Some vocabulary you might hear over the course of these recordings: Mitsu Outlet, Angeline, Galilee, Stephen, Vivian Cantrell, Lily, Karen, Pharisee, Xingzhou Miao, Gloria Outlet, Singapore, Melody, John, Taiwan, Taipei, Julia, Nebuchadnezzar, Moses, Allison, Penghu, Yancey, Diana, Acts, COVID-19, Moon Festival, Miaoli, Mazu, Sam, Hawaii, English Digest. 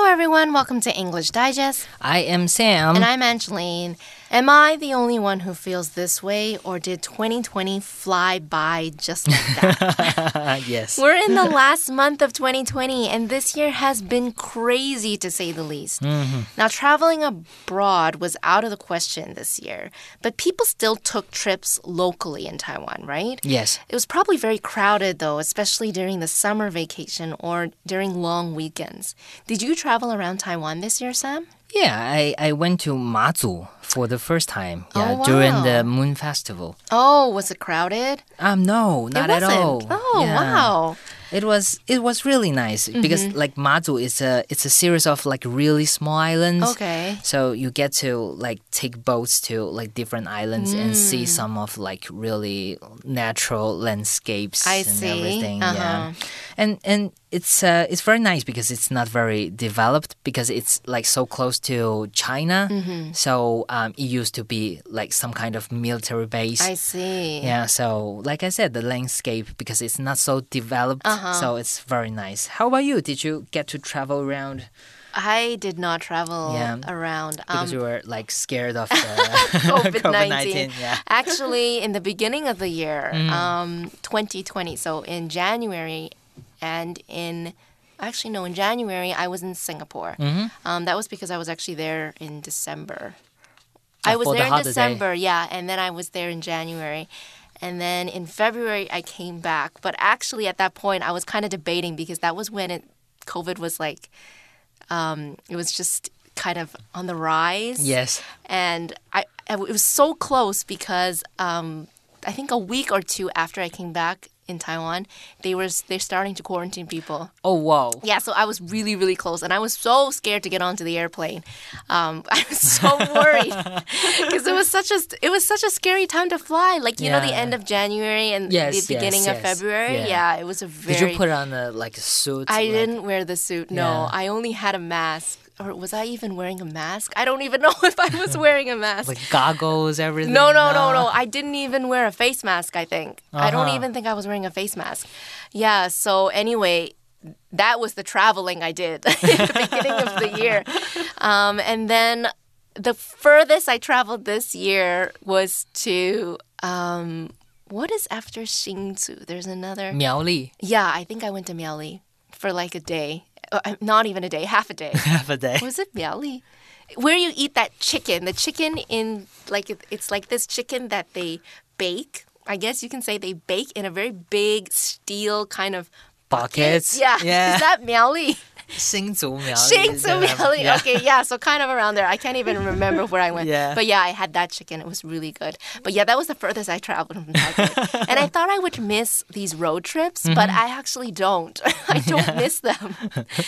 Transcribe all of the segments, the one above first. Hello everyone, welcome to English Digest. I am Sam. And I'm Angeline. Am I the only one who feels this way, or did 2020 fly by just like that? Yes. We're in the last month of 2020, and this year has been crazy to say the least. Mm-hmm. Now, traveling abroad was out of the question this year, but people still took trips locally in Taiwan, right? Yes. It was probably very crowded, though, especially during the summer vacation or during long weekends. Did you travel around Taiwan this year, Sam? Yeah, I went to Mazu for the first time during the Moon Festival. Oh, was it crowded? No, not at all. Oh, yeah. Wow. It was really nice because like Mazu is a series of like really small islands. Okay. So you get to like take boats to like different islands and see some of like really natural landscapes everything. Uh-huh. Yeah. And it's very nice because it's not very developed because it's like so close to China. Mm-hmm. So it used to be like some kind of military base. I see. Yeah. So like I said, the landscape because it's not so developed. Uh-huh. So it's very nice. How about you? Did you get to travel around? I did not travel around. Because you were like scared of the COVID-19. Yeah. Actually, in the beginning of the year, 2020, so in January and in January, I was in Singapore. Mm-hmm. That was because I was actually there in December. I was there in December, and then I was there in January. And then in February, I came back. But actually, at that point, I was kind of debating because that was when COVID was like, it was just kind of on the rise. Yes. And it was so close because I think a week or two after I came back in Taiwan, they're starting to quarantine people. Oh, wow. Yeah, so I was really, really close. And I was so scared to get onto the airplane. I was so worried because it was such a scary time to fly. Like, you know, the end of January and the beginning of February. Yeah, it was a very... Did you put on a suit? I didn't wear the suit, no. I only had a mask. Or was I even wearing a mask? I don't even know if I was wearing a mask. Like goggles, everything? No. I didn't even wear a face mask, I think. Uh-huh. I don't even think I was wearing a face mask. Yeah, so anyway, that was the traveling I did at the beginning of the year. And then the furthest I traveled this year was to... what is after Xingzhou? There's another... Miaoli. Yeah, I think I went to Miaoli for like a day. Not even a day, half a day. Half a day. Was it Miaoli? Where you eat that chicken. The chicken in, like, it's like this chicken that they bake. I guess you can say they bake in a very big steel kind of bucket. Yeah. Is that Miaoli? Xingzhou Miao. Xingzhou Miao. Okay, yeah, so kind of around there. I can't even remember where I went. Yeah. But yeah, I had that chicken. It was really good. But yeah, that was the furthest I traveled from Taipei. And I thought I would miss these road trips, but I actually don't. I don't miss them.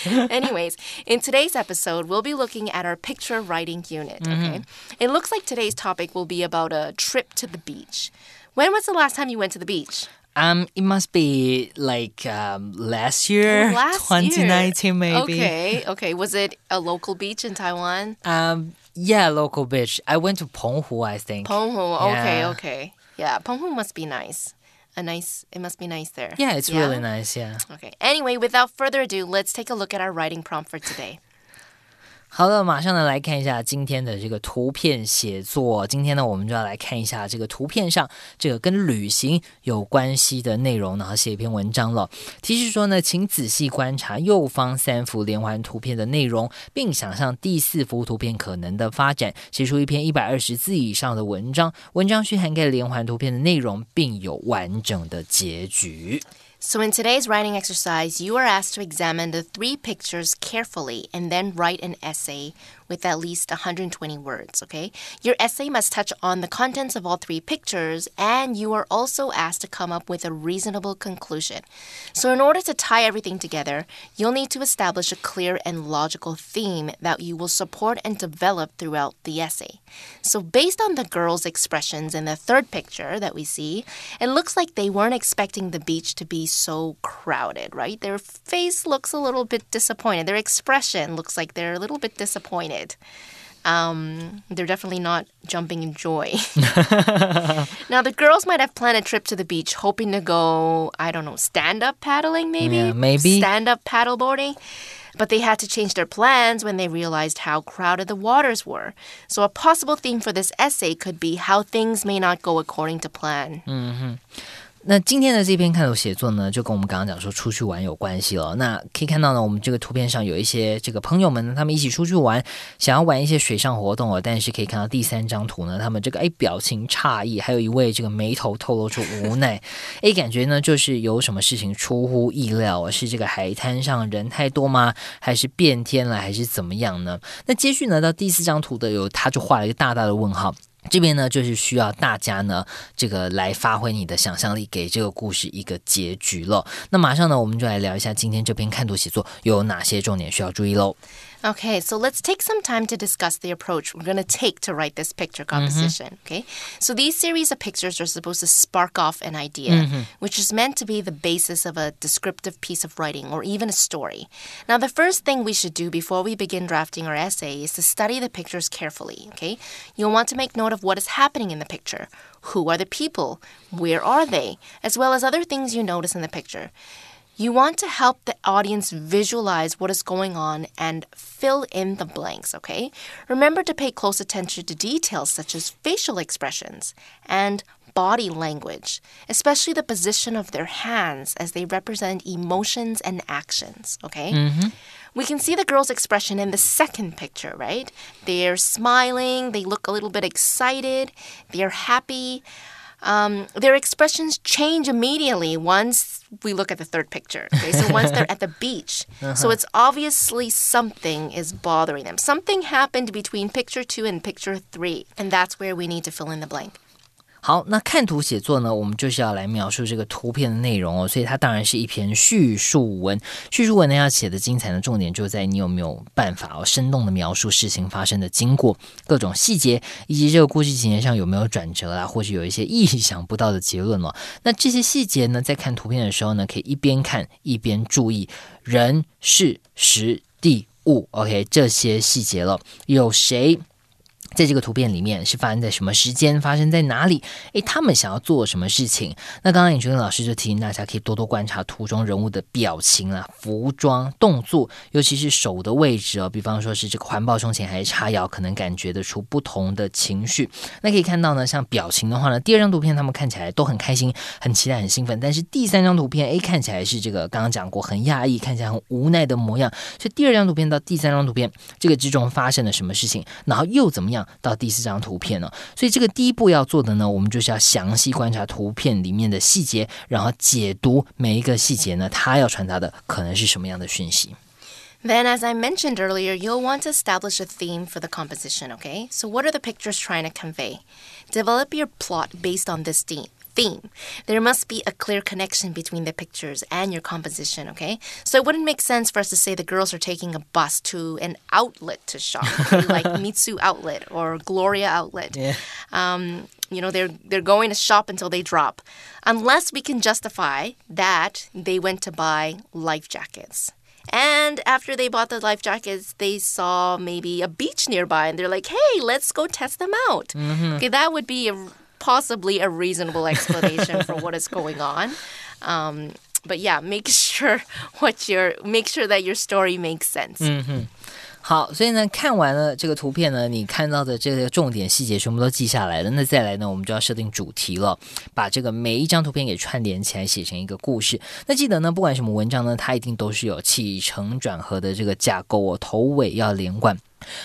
Anyways, in today's episode, we'll be looking at our picture writing unit, okay? It looks like today's topic will be about a trip to the beach. When was the last time you went to the beach? It must be like last year, 2019 maybe. Okay. Was it a local beach in Taiwan? Yeah, local beach. I went to Penghu, I think. Penghu, okay. Yeah, Penghu must be nice. It must be nice there. Yeah, it's really nice, yeah. Okay, anyway, without further ado, let's take a look at our writing prompt for today. 好了， 马上来看一下今天的这个图片写作。 今天我们就要来看一下这个图片上这个跟旅行有关系的内容，然后写一篇文章了。 提示说呢， 请仔细观察右方三幅连环图片的内容， 并想象第四幅图片可能的发展， 写出一篇 120 字以上的文章， 文章需涵盖连环图片的内容， 并有完整的结局。 So in today's writing exercise, you are asked to examine the three pictures carefully and then write an essay with at least 120 words, okay? Your essay must touch on the contents of all three pictures, and you are also asked to come up with a reasonable conclusion. So in order to tie everything together, you'll need to establish a clear and logical theme that you will support and develop throughout the essay. So based on the girls' expressions in the third picture that we see, it looks like they weren't expecting the beach to be so crowded, right? Their face looks a little bit disappointed. Their expression looks like they're a little bit disappointed. They're definitely not jumping in joy. Now, the girls might have planned a trip to the beach hoping to go, I don't know, stand-up paddling maybe? Yeah, maybe. Stand-up paddleboarding. But they had to change their plans when they realized how crowded the waters were. So a possible theme for this essay could be how things may not go according to plan. 那今天的这篇开头写作呢，就跟我们刚刚讲说出去玩有关系了。那可以看到呢，我们这个图片上有一些这个朋友们呢，他们一起出去玩，想要玩一些水上活动哦。但是可以看到第三张图呢，他们这个表情诧异，还有一位这个眉头透露出无奈，感觉呢就是有什么事情出乎意料哦，是这个海滩上人太多吗？还是变天了？还是怎么样呢？那接续呢到第四张图的有，他就画了一个大大的问号。这边呢就是需要大家呢这个来发挥你的想象力，给这个故事一个结局了。那马上呢我们就来聊一下今天这篇看图写作有哪些重点需要注意咯。Okay, so let's take some time to discuss the approach we're going to take to write this picture composition. Okay, so these series of pictures are supposed to spark off an idea, which is meant to be the basis of a descriptive piece of writing or even a story. Now, the first thing we should do before we begin drafting our essay is to study the pictures carefully. Okay, you'll want to make note of what is happening in the picture. Who are the people? Where are they? As well as other things you notice in the picture.You want to help the audience visualize what is going on and fill in the blanks, okay? Remember to pay close attention to details such as facial expressions and body language, especially the position of their hands as they represent emotions and actions, okay? We can see the girl's expression in the second picture, right? They're smiling, they look a little bit excited, they're happy.Their expressions change immediately once we look at the third picture. Okay? So once they're at the beach. So it's obviously something is bothering them. Something happened between picture 2 and picture 3. And that's where we need to fill in the blank.好，那看图写作呢，我们就是要来描述这个图片的内容哦，所以它当然是一篇叙述文。叙述文呢要写的精彩的重点就在你有没有办法哦，生动的描述事情发生的经过、各种细节，以及这个故事情节上有没有转折啦，或是有一些意想不到的结论哦。那这些细节呢，在看图片的时候呢，可以一边看一边注意人、事、时、地、物。OK， 这些细节了，有谁？在这个图片里面是发生在什么时间，发生在哪里，他们想要做什么事情。那刚刚尹春老师就提醒大家可以多多观察图中人物的表情啊、服装、动作，尤其是手的位置哦，比方说是这个环抱胸前还是叉腰，可能感觉得出不同的情绪。那可以看到呢，像表情的话呢，第二张图片他们看起来都很开心、很期待、很兴奋，但是第三张图片看起来是这个刚刚讲过很讶异、看起来很无奈的模样。所以第二张图片到第三张图片这个之中发生了什么事情，然后又怎么样到第四张图片了，所以这个第一步要做的呢，我们就是要详细观察图片里面的细节，然后解读每一个细节呢，它要传达的可能是什么样的讯息。Then, as I mentioned earlier, you'll want to establish a theme for the composition, okay? So what are the pictures trying to convey? Develop your plot based on this theme. There must be a clear connection between the pictures and your composition, okay? So it wouldn't make sense for us to say the girls are taking a bus to an outlet to shop, okay? Like Mitsu Outlet or Gloria Outlet. Yeah. You know, they're going to shop until they drop. Unless we can justify that they went to buy life jackets.And after they bought the life jackets, they saw maybe a beach nearby, and they're like, hey, let's go test them out. Okay, that would be possibly a reasonable explanation for what is going on. But yeah, make sure that your story makes sense. 好，所以呢，看完了这个图片呢，你看到的这个重点细节全部都记下来了。那再来呢，我们就要设定主题了，把这个每一张图片给串联起来，写成一个故事。那记得呢，不管什么文章呢，它一定都是有起承转合的这个架构哦，头尾要连贯。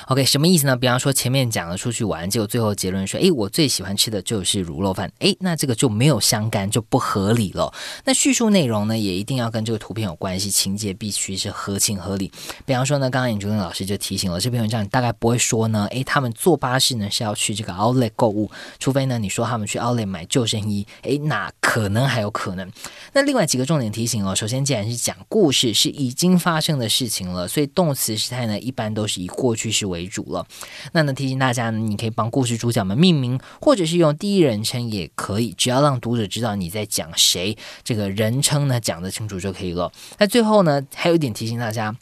OK， 什么意思呢？比方说前面讲了出去玩，结果最后结论说我最喜欢吃的就是卤肉饭，那这个就没有相干，就不合理了。那叙述内容呢，也一定要跟这个图片有关系，情节必须是合情合理。比方说呢，刚刚尹主任老师就提醒了，这篇文章你大概不会说呢，他们坐巴士呢是要去这个 Outlet 购物，除非呢你说他们去 Outlet 买救生衣，哪可能还有可能。那另外几个重点提醒哦，首先既然是讲故事，是已经发生的事情了，所以动词时态呢一般都是以过去式为主了。那呢提醒大家呢，你可以帮故事主角们命名，或者是用第一人称也可以，只要让读者知道你在讲谁，这个人称呢讲得清楚就可以了。那最后呢还有一点提醒大家，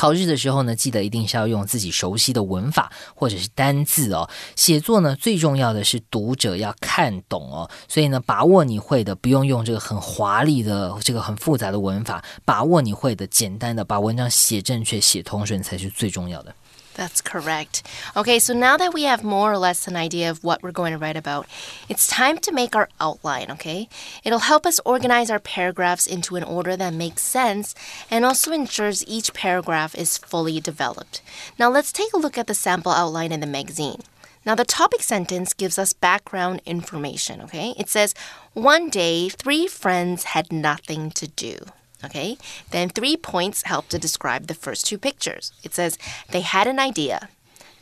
考试的时候呢，记得一定是要用自己熟悉的文法或者是单字哦。写作呢，最重要的是读者要看懂哦。所以呢，把握你会的，不用用这个很华丽的、这个很复杂的文法，把握你会的，简单的把文章写正确、写通顺才是最重要的。That's correct. Okay, so now that we have more or less an idea of what we're going to write about, it's time to make our outline, okay? It'll help us organize our paragraphs into an order that makes sense and also ensures each paragraph is fully developed. Now let's take a look at the sample outline in the magazine. Now the topic sentence gives us background information, okay? It says, one day, three friends had nothing to do.Okay, then 3 points help to describe the first two pictures. It says, they had an idea.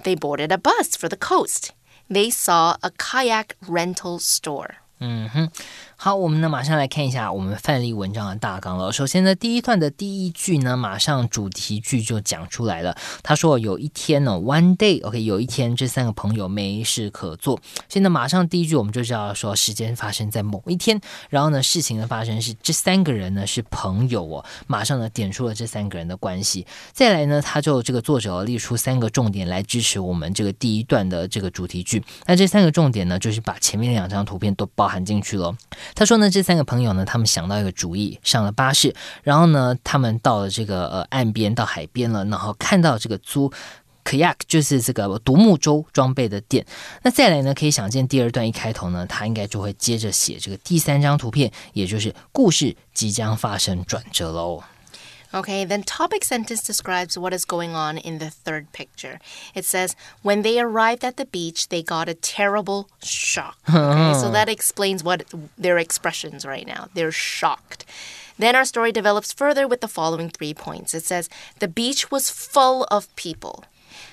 They boarded a bus for the coast. They saw a kayak rental store. 好，我们呢马上来看一下我们范例文章的大纲了。首先呢，第一段的第一句呢，马上主题句就讲出来了。他说有一天呢、one day, OK， 有一天这三个朋友没事可做，所以呢，马上第一句我们就知道说时间发生在某一天，然后呢，事情的发生是这三个人呢是朋友哦，马上呢点出了这三个人的关系。再来呢，他就这个作者列出三个重点来支持我们这个第一段的这个主题句。那这三个重点呢，就是把前面2张图片都包含进去了。他说呢，这三个朋友呢，他们想到一个主意，上了巴士，然后呢，他们到了这个岸边，到海边了，然后看到这个租kayak 就是这个独木舟装备的店。那再来呢，可以想见第二段一开头呢，他应该就会接着写这个第3张图片，也就是故事即将发生转折喽。Okay, then topic sentence describes what is going on in the third picture. It says, when they arrived at the beach, they got a terrible shock. Okay, so that explains what their expressions right now. They're shocked. Then our story develops further with the following 3 points. It says, the beach was full of people.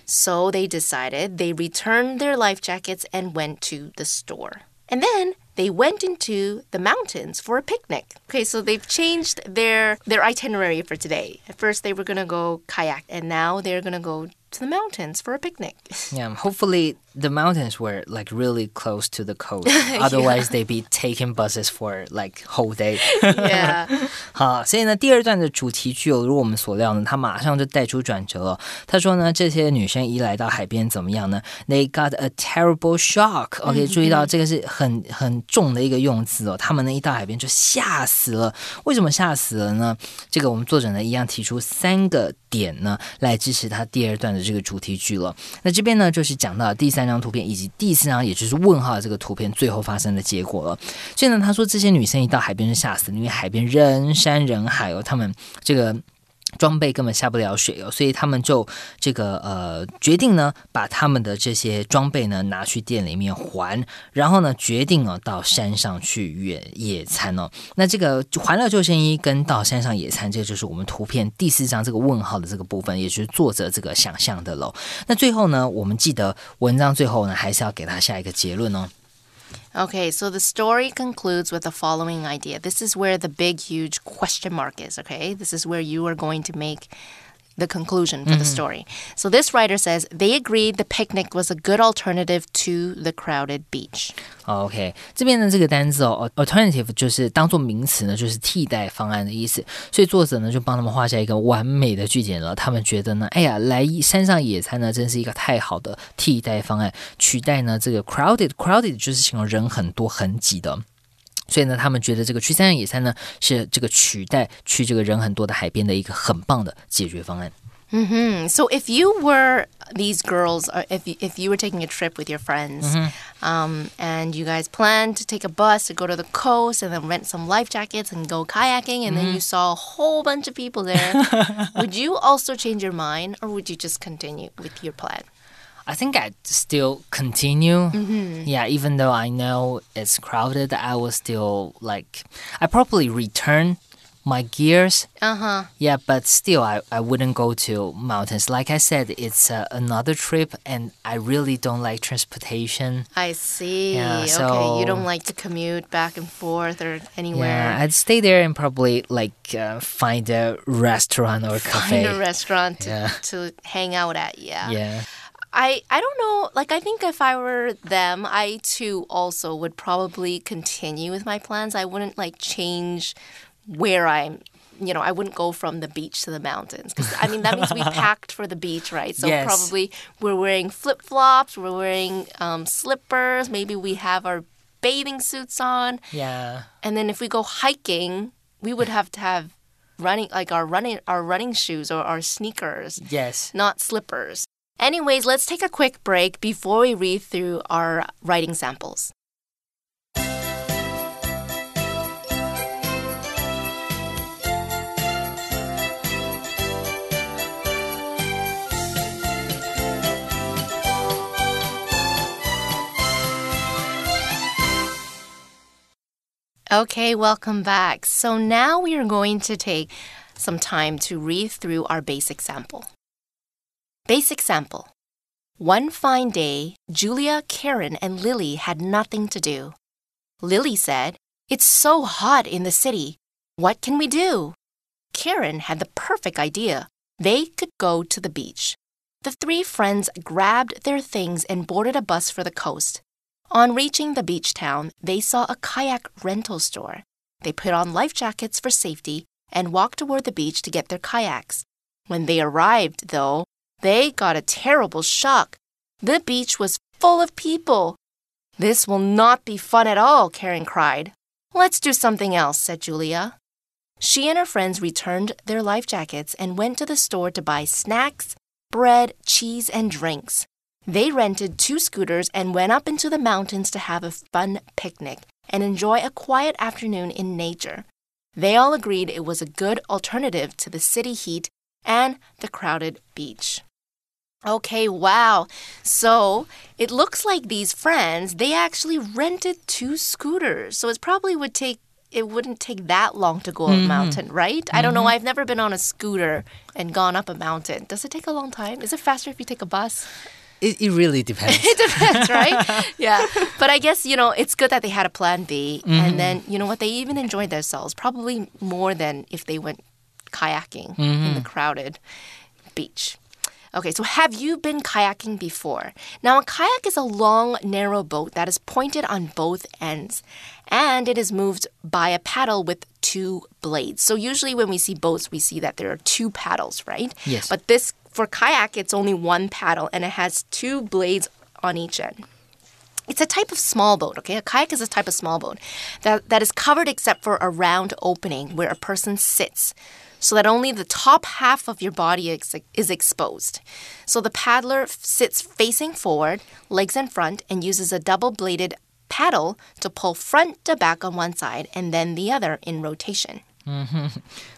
So they decided they returned their life jackets and went to the store. And then...They went into the mountains for a picnic. Okay, so they've changed their itinerary for today. At first, they were going to go kayak, and now they're going to go to the mountains for a picnic. Yeah, hopefully the mountains were like really close to the coast. Otherwise, they'd be taking buses for like whole day. Yeah. 好，所以呢，第二段的主题句哦，如我们所料呢，他马上就带出转折了。他说呢，这些女生一来到海边怎么样呢？ They got a terrible shock. OK， 注意到这个是很重的一个用字哦。他们呢一到海边就吓死了。为什么吓死了呢？这个我们作者呢一样提出3个点呢来支持他第二段的这个主题句了。那这边呢就是讲到第3张图片以及第4张也就是问号的这个图片最后发生的结果了。所以呢他说这些女生一到海边就吓死了，因为海边人山人海哦，他们这个装备根本下不了水哦，所以他们就这个决定呢，把他们的这些装备呢拿去店里面还，然后呢决定哦到山上去野餐哦。那这个还了救生衣跟到山上野餐，这个就是我们图片第4张这个问号的这个部分，也就是作者这个想象的喽。那最后呢，我们记得文章最后呢还是要给他下一个结论哦。Okay, so the story concludes with the following idea. This is where the big, huge question mark is, okay? This is where you are going to make the conclusion for the story. So this writer says, they agreed the picnic was a good alternative to the crowded beach.OK， 这边的这个单字哦 ，alternative 就是当做名词呢，就是替代方案的意思。所以作者呢就帮他们画下一个完美的句点了。他们觉得呢，哎呀，来山上野餐呢，真是一个太好的替代方案，取代呢这个 crowded 就是形容人很多很挤的。所以呢，他们觉得这个去山上野餐呢，是这个取代去这个人很多的海边的一个很棒的解决方案。So if you were these girls, if you were taking a trip with your friends, and you guys planned to take a bus to go to the coast and then rent some life jackets and go kayaking, and then you saw a whole bunch of people there, would you also change your mind or would you just continue with your plan?I think I'd still continue. Yeah, even though I know it's crowded, I will still I probably return.My gears. Yeah, but still, I wouldn't go to mountains. Like I said, it's another trip, and I really don't like transportation. I see. Yeah, so, okay, you don't like to commute back and forth or anywhere. Yeah, I'd stay there and probably find a restaurant or cafe. Find a restaurant to hang out at. Yeah.I don't know, I think if I were them, I too also would probably continue with my plans. I wouldn't change where I'm I wouldn't go from the beach to the mountains. Because, that means we packed for the beach, right? So yes. Probably we're wearing flip-flops, we're wearing slippers, maybe we have our bathing suits on. Yeah. And then if we go hiking, we would have to have running shoes or our sneakers. Yes. Not slippers. Anyways, let's take a quick break before we read through our writing samples. Okay, welcome back. So now we are going to take some time to read through our basic sample. Basic sample. One fine day, Julia, Karen, and Lily had nothing to do. Lily said, "It's so hot in the city. What can we do?" Karen had the perfect idea. They could go to the beach. The three friends grabbed their things and boarded a bus for the coast. On reaching the beach town, they saw a kayak rental store. They put on life jackets for safety and walked toward the beach to get their kayaks. When they arrived, though, they got a terrible shock. The beach was full of people. "This will not be fun at all," Karen cried. "Let's do something else," said Julia. She and her friends returned their life jackets and went to the store to buy snacks, bread, cheese, and drinks. They rented 2 scooters and went up into the mountains to have a fun picnic and enjoy a quiet afternoon in nature. They all agreed it was a good alternative to the city heat and the crowded beach. Okay, wow. So it looks like these friends, they actually rented 2 scooters. So it wouldn't take that long to go up a mountain, right? I don't know. I've never been on a scooter and gone up a mountain. Does it take a long time? Is it faster if you take a bus? It really depends. It depends, right? Yeah. But I guess, it's good that they had a plan B. And then, you know what? They even enjoyed themselves, probably more than if they went kayaking in the crowded beach. Okay, so have you been kayaking before? Now, a kayak is a long, narrow boat that is pointed on both ends. And it is moved by a paddle with 2 blades. So usually when we see boats, we see that there are 2 paddles, right? Yes. But for kayak, it's only 1 paddle, and it has 2 blades on each end. It's a type of small boat, okay? A kayak is a type of small boat that is covered except for a round opening where a person sits so that only the top half of your body is exposed. So the paddler sits facing forward, legs in front, and uses a double-bladed paddle to pull front to back on one side and then the other in rotation.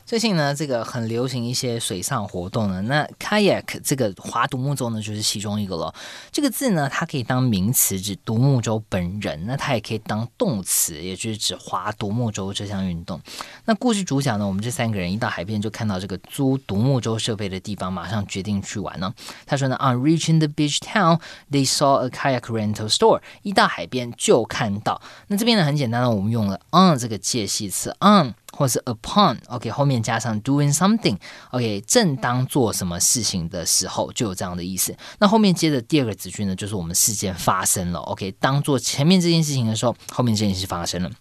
最近呢，这个很流行一些水上活动呢。那 kayak 这个划独木舟呢，就是其中一个了。这个字呢，它可以当名词指独木舟本人，那它也可以当动词，也就是指划独木舟这项运动。那故事主角呢，我们这3个人一到海边就看到这个租独木舟设备的地方，马上决定去玩呢。他说呢 ，On reaching the beach town, they saw a kayak rental store. 一到海边就看到。那这边呢，很简单的，我们用了 on 这个介系词 on。或是 upon，OK， 后面加上 doing something，OK， 正当做什么事情的时候就有这样的意思。那后面接着第2个子句呢，就是我们事件发生了 ，OK， 当做前面这件事情的时候，后面这件事发生了。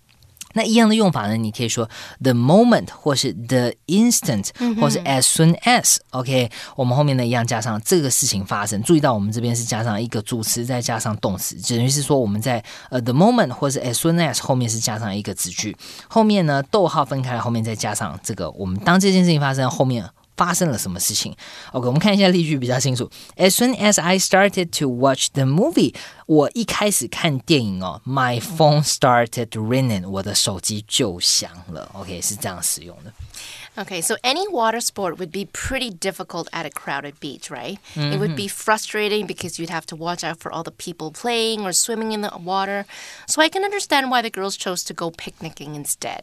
那一样的用法呢，你可以说 the moment 或是 the instant 或是 as soon as。OK， 我们后面呢一样加上这个事情发生。注意到我们这边是加上一个主词再加上动词，等于是说我们在the moment 或是 as soon as 后面是加上一个子句，后面呢逗号分开，后面再加上这个我们当这件事情发生后面。发生了什么事情 ？OK， 我们看一下例句比较清楚。As soon as I started to watch the movie， 我一开始看电影哦 ，my phone started ringing， 我的手机就响了。OK， 是这样使用的。Okay, so any water sport would be pretty difficult at a crowded beach, right? It would be frustrating because you'd have to watch out for all the people playing or swimming in the water. So I can understand why the girls chose to go picnicking instead.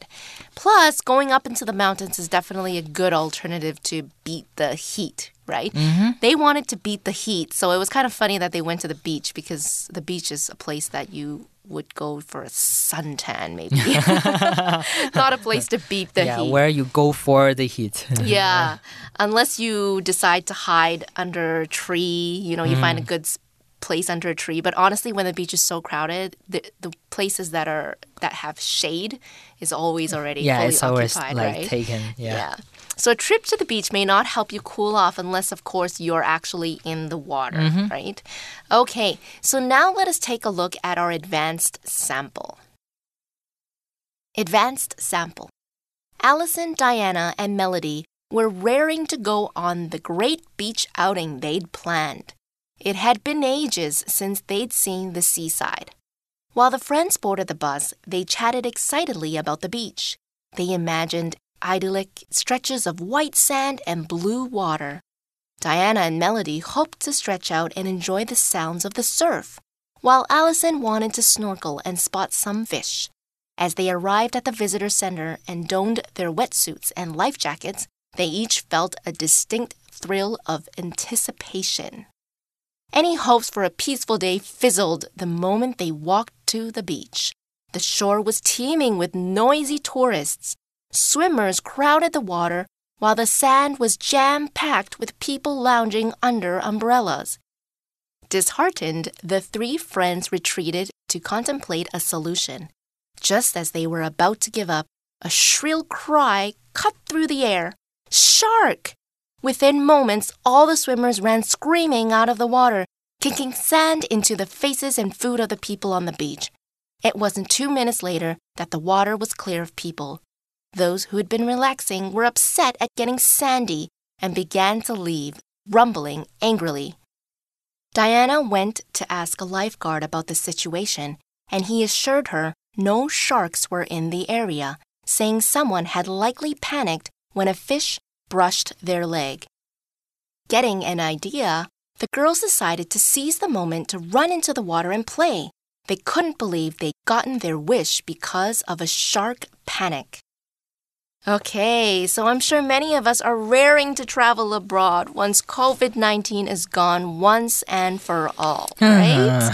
Plus, going up into the mountains is definitely a good alternative to beat the heat, right? They wanted to beat the heat, so it was kind of funny that they went to the beach because the beach is a place that you...would go for a suntan, maybe. Not a place to beat the heat. Yeah, where you go for the heat. Yeah, unless you decide to hide under a tree, you find a good place under a tree. But honestly, when the beach is so crowded, the places that have shade is always already fully occupied, right? Yeah, it's always taken. Yeah. So a trip to the beach may not help you cool off unless, of course, you're actually in the water, right? Okay, so now let us take a look at our advanced sample. Advanced sample. Allison, Diana, and Melody were raring to go on the great beach outing they'd planned. It had been ages since they'd seen the seaside. While the friends boarded the bus, they chatted excitedly about the beach. They imagined idyllic stretches of white sand and blue water. Diana and Melody hoped to stretch out and enjoy the sounds of the surf, while Allison wanted to snorkel and spot some fish. As they arrived at the visitor center and donned their wetsuits and life jackets, they each felt a distinct thrill of anticipation. Any hopes for a peaceful day fizzled the moment they walked to the beach. The shore was teeming with noisy tourists. Swimmers crowded the water, while the sand was jam-packed with people lounging under umbrellas. Disheartened, the three friends retreated to contemplate a solution. Just as they were about to give up, a shrill cry cut through the air. Shark! Within moments, all the swimmers ran screaming out of the water, kicking sand into the faces and food of the people on the beach. It wasn't 2 minutes later that the water was clear of people. Those who had been relaxing were upset at getting sandy and began to leave, rumbling angrily. Diana went to ask a lifeguard about the situation, and he assured her no sharks were in the area, saying someone had likely panicked when a fish brushed their leg. Getting an idea, the girls decided to seize the moment to run into the water and play. They couldn't believe they'd gotten their wish because of a shark panic. Okay, so I'm sure many of us are raring to travel abroad once COVID-19 is gone once and for all, right?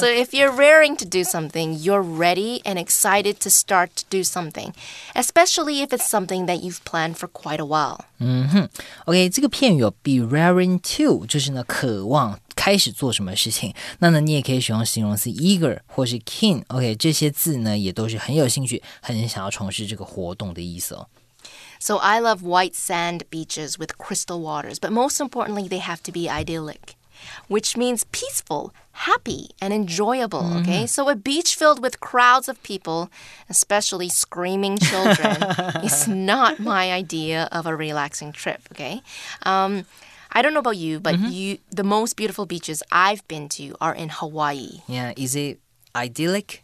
So if you're raring to do something, you're ready and excited to start to do something, especially if it's something that you've planned for quite a while. OK, 这个片语 be raring to 就是呢渴望开始做什么事情。那呢你也可以使用形容词 eager 或是 keen。OK, 这些字呢也都是很有兴趣很想要从事这个活动的意思哦。So I love white sand beaches with crystal waters, but most importantly they have to be idyllic, which means peaceful, happy, and enjoyable, okay? So a beach filled with crowds of people, especially screaming children, is not my idea of a relaxing trip, okay? I don't know about you, but the most beautiful beaches I've been to are in Hawaii. Yeah, is it idyllic?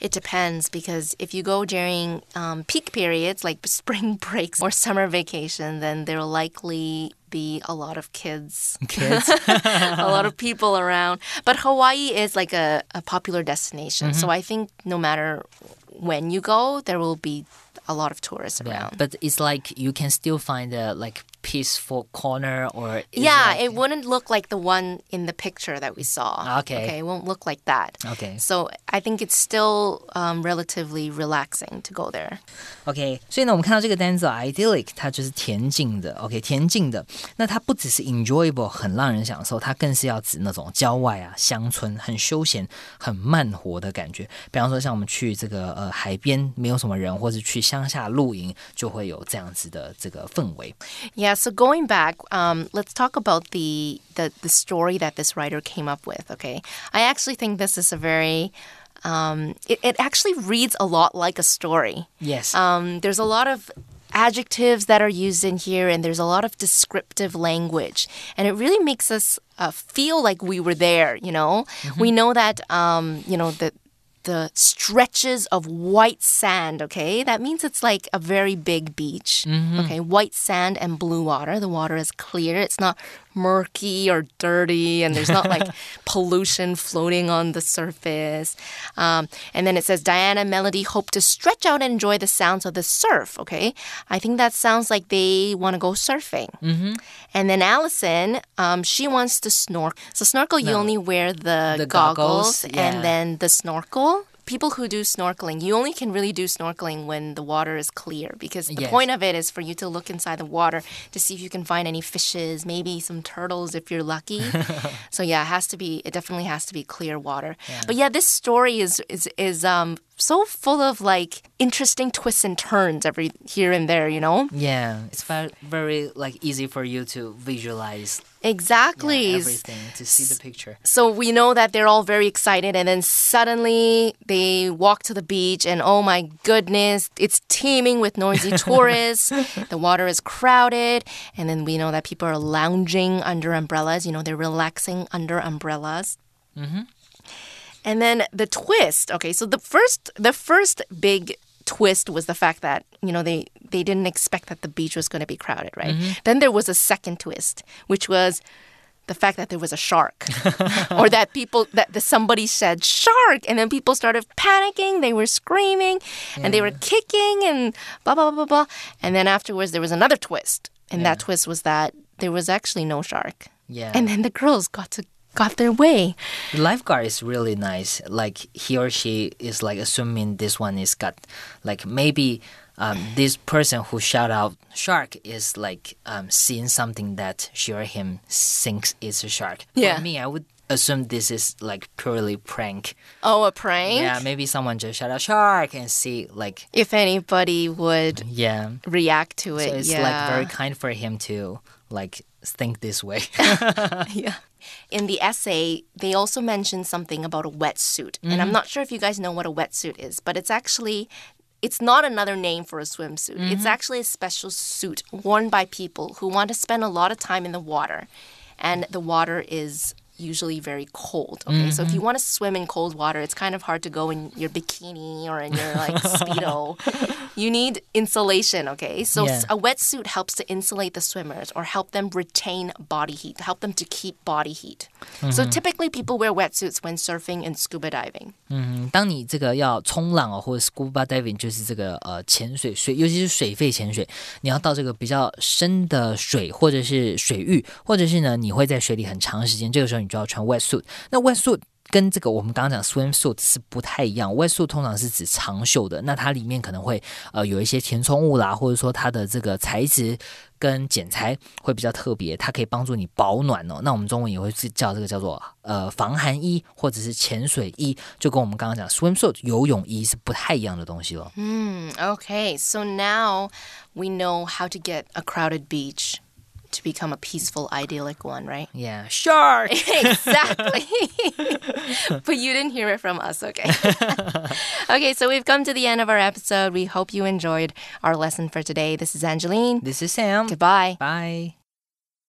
It depends, because if you go during peak periods, like spring breaks or summer vacation, then they're likely be a lot of kids. A lot of people around. But Hawaii is like a popular destination. So I think no matter when you go, there will be a lot of tourists around. But it's like you can still find a like peaceful corner or... Yeah, it wouldn't look like the one in the picture that we saw. Okay, it won't look like that. Okay. So I think it's still relatively relaxing to go there. Okay, 所以呢我们看到这个单字 idyllic 它就是恬静的 OK, 恬静的。那它不只是 enjoyable 很让人享受，它更是要指那种郊外啊乡村很休闲很慢活的感觉，比方说像我们去这个海边没有什么人，或是去乡下露营就会有这样子的这个氛围。Yeah, so going back, let's talk about the story that this writer came up with, okay? I actually think this is a very... It actually reads a lot like a story. Yes. There's a lot of adjectives that are used in here, and there's a lot of descriptive language. And it really makes us feel like we were there, you know? We know that, the stretches of white sand, okay? That means it's like a very big beach, okay? White sand and blue water. The water is clear. It's not murky or dirty, and there's not like pollution floating on the surface. And then it says, Diana and Melody hope to stretch out and enjoy the sounds of the surf, okay? I think that sounds like they want to go surfing. And then Allison, she wants to snorkel. So snorkel, you only wear the goggles and then the snorkel. People who do snorkeling, you only can really do snorkeling when the water is clear, because the point of it is for you to look inside the water to see if you can find any fishes, maybe some turtles if you're lucky. So yeah, it definitely has to be clear water. Yeah. But yeah, this story is so full of like interesting twists and turns every here and there, you know? Yeah, it's very like easy for you to visualize. Exactly. Yeah, everything, to see the picture. So we know that they're all very excited, and then suddenly they walk to the beach and oh my goodness, it's teeming with noisy tourists. The water is crowded, and then we know that people are lounging under umbrellas, you know, they're relaxing under umbrellas. Mm-hmm. And then the twist, okay, so the first big twist was the fact that, you know, they didn't expect that the beach was going to be crowded, right? Mm-hmm. Then there was a second twist, which was the fact that there was a shark or that somebody said shark, and then people started panicking, they were screaming, yeah, and they were kicking and blah, blah, blah, blah. And then afterwards there was another twist, and that twist was that there was actually no shark. Yeah. And then the girls got their way. The lifeguard is really nice. Like he or she is like assuming this one is got like maybe this person who shout out shark is like seeing something that she or him thinks is a shark. Yeah. For me, I would assume this is like purely prank. Oh, a prank? Yeah, maybe someone just shout out shark and see like if anybody would react to it. So it's like very kind for him to like think this way. Yeah. In the essay, they also mentioned something about a wetsuit. Mm-hmm. And I'm not sure if you guys know what a wetsuit is, but it's not another name for a swimsuit. Mm-hmm. It's actually a special suit worn by people who want to spend a lot of time in the water. And the water is usually very cold. Okay, mm-hmm. So if you want to swim in cold water, it's kind of hard to go in your bikini or in your like Speedo. You need insulation, okay? So a wetsuit helps to insulate the swimmers or help them retain body heat, help them to keep body heat. Mm-hmm. So typically people wear wetsuits when surfing and scuba diving. 当你这个要冲浪或者 scuba diving 就是这个潜水， 尤其是水肺潜水，你要到这个比较深的水或者是水域， 或者是呢你会在水里很长时间，这个时候你 就要穿 wetsuit。 那 wetsuit 跟这个我们刚刚讲 swimsuit 是不太一样， wetsuit 通常是指长袖的， 那它里面可能会 有一些填充物啦， 或者说它的这个材质 跟剪裁会比较特别， 它可以帮助你保暖哦。 那我们中文也会叫这个叫做 防寒衣 或者是潜水衣， 就跟我们刚刚讲 swimsuit 游泳衣 是不太一样的东西咯。 Okay, so now we know how to get a crowded beach to become a peaceful, idyllic one, right? Yeah, shark! Exactly! But you didn't hear it from us, okay? Okay, so we've come to the end of our episode. We hope you enjoyed our lesson for today. This is Angeline. This is Sam. Goodbye. Bye.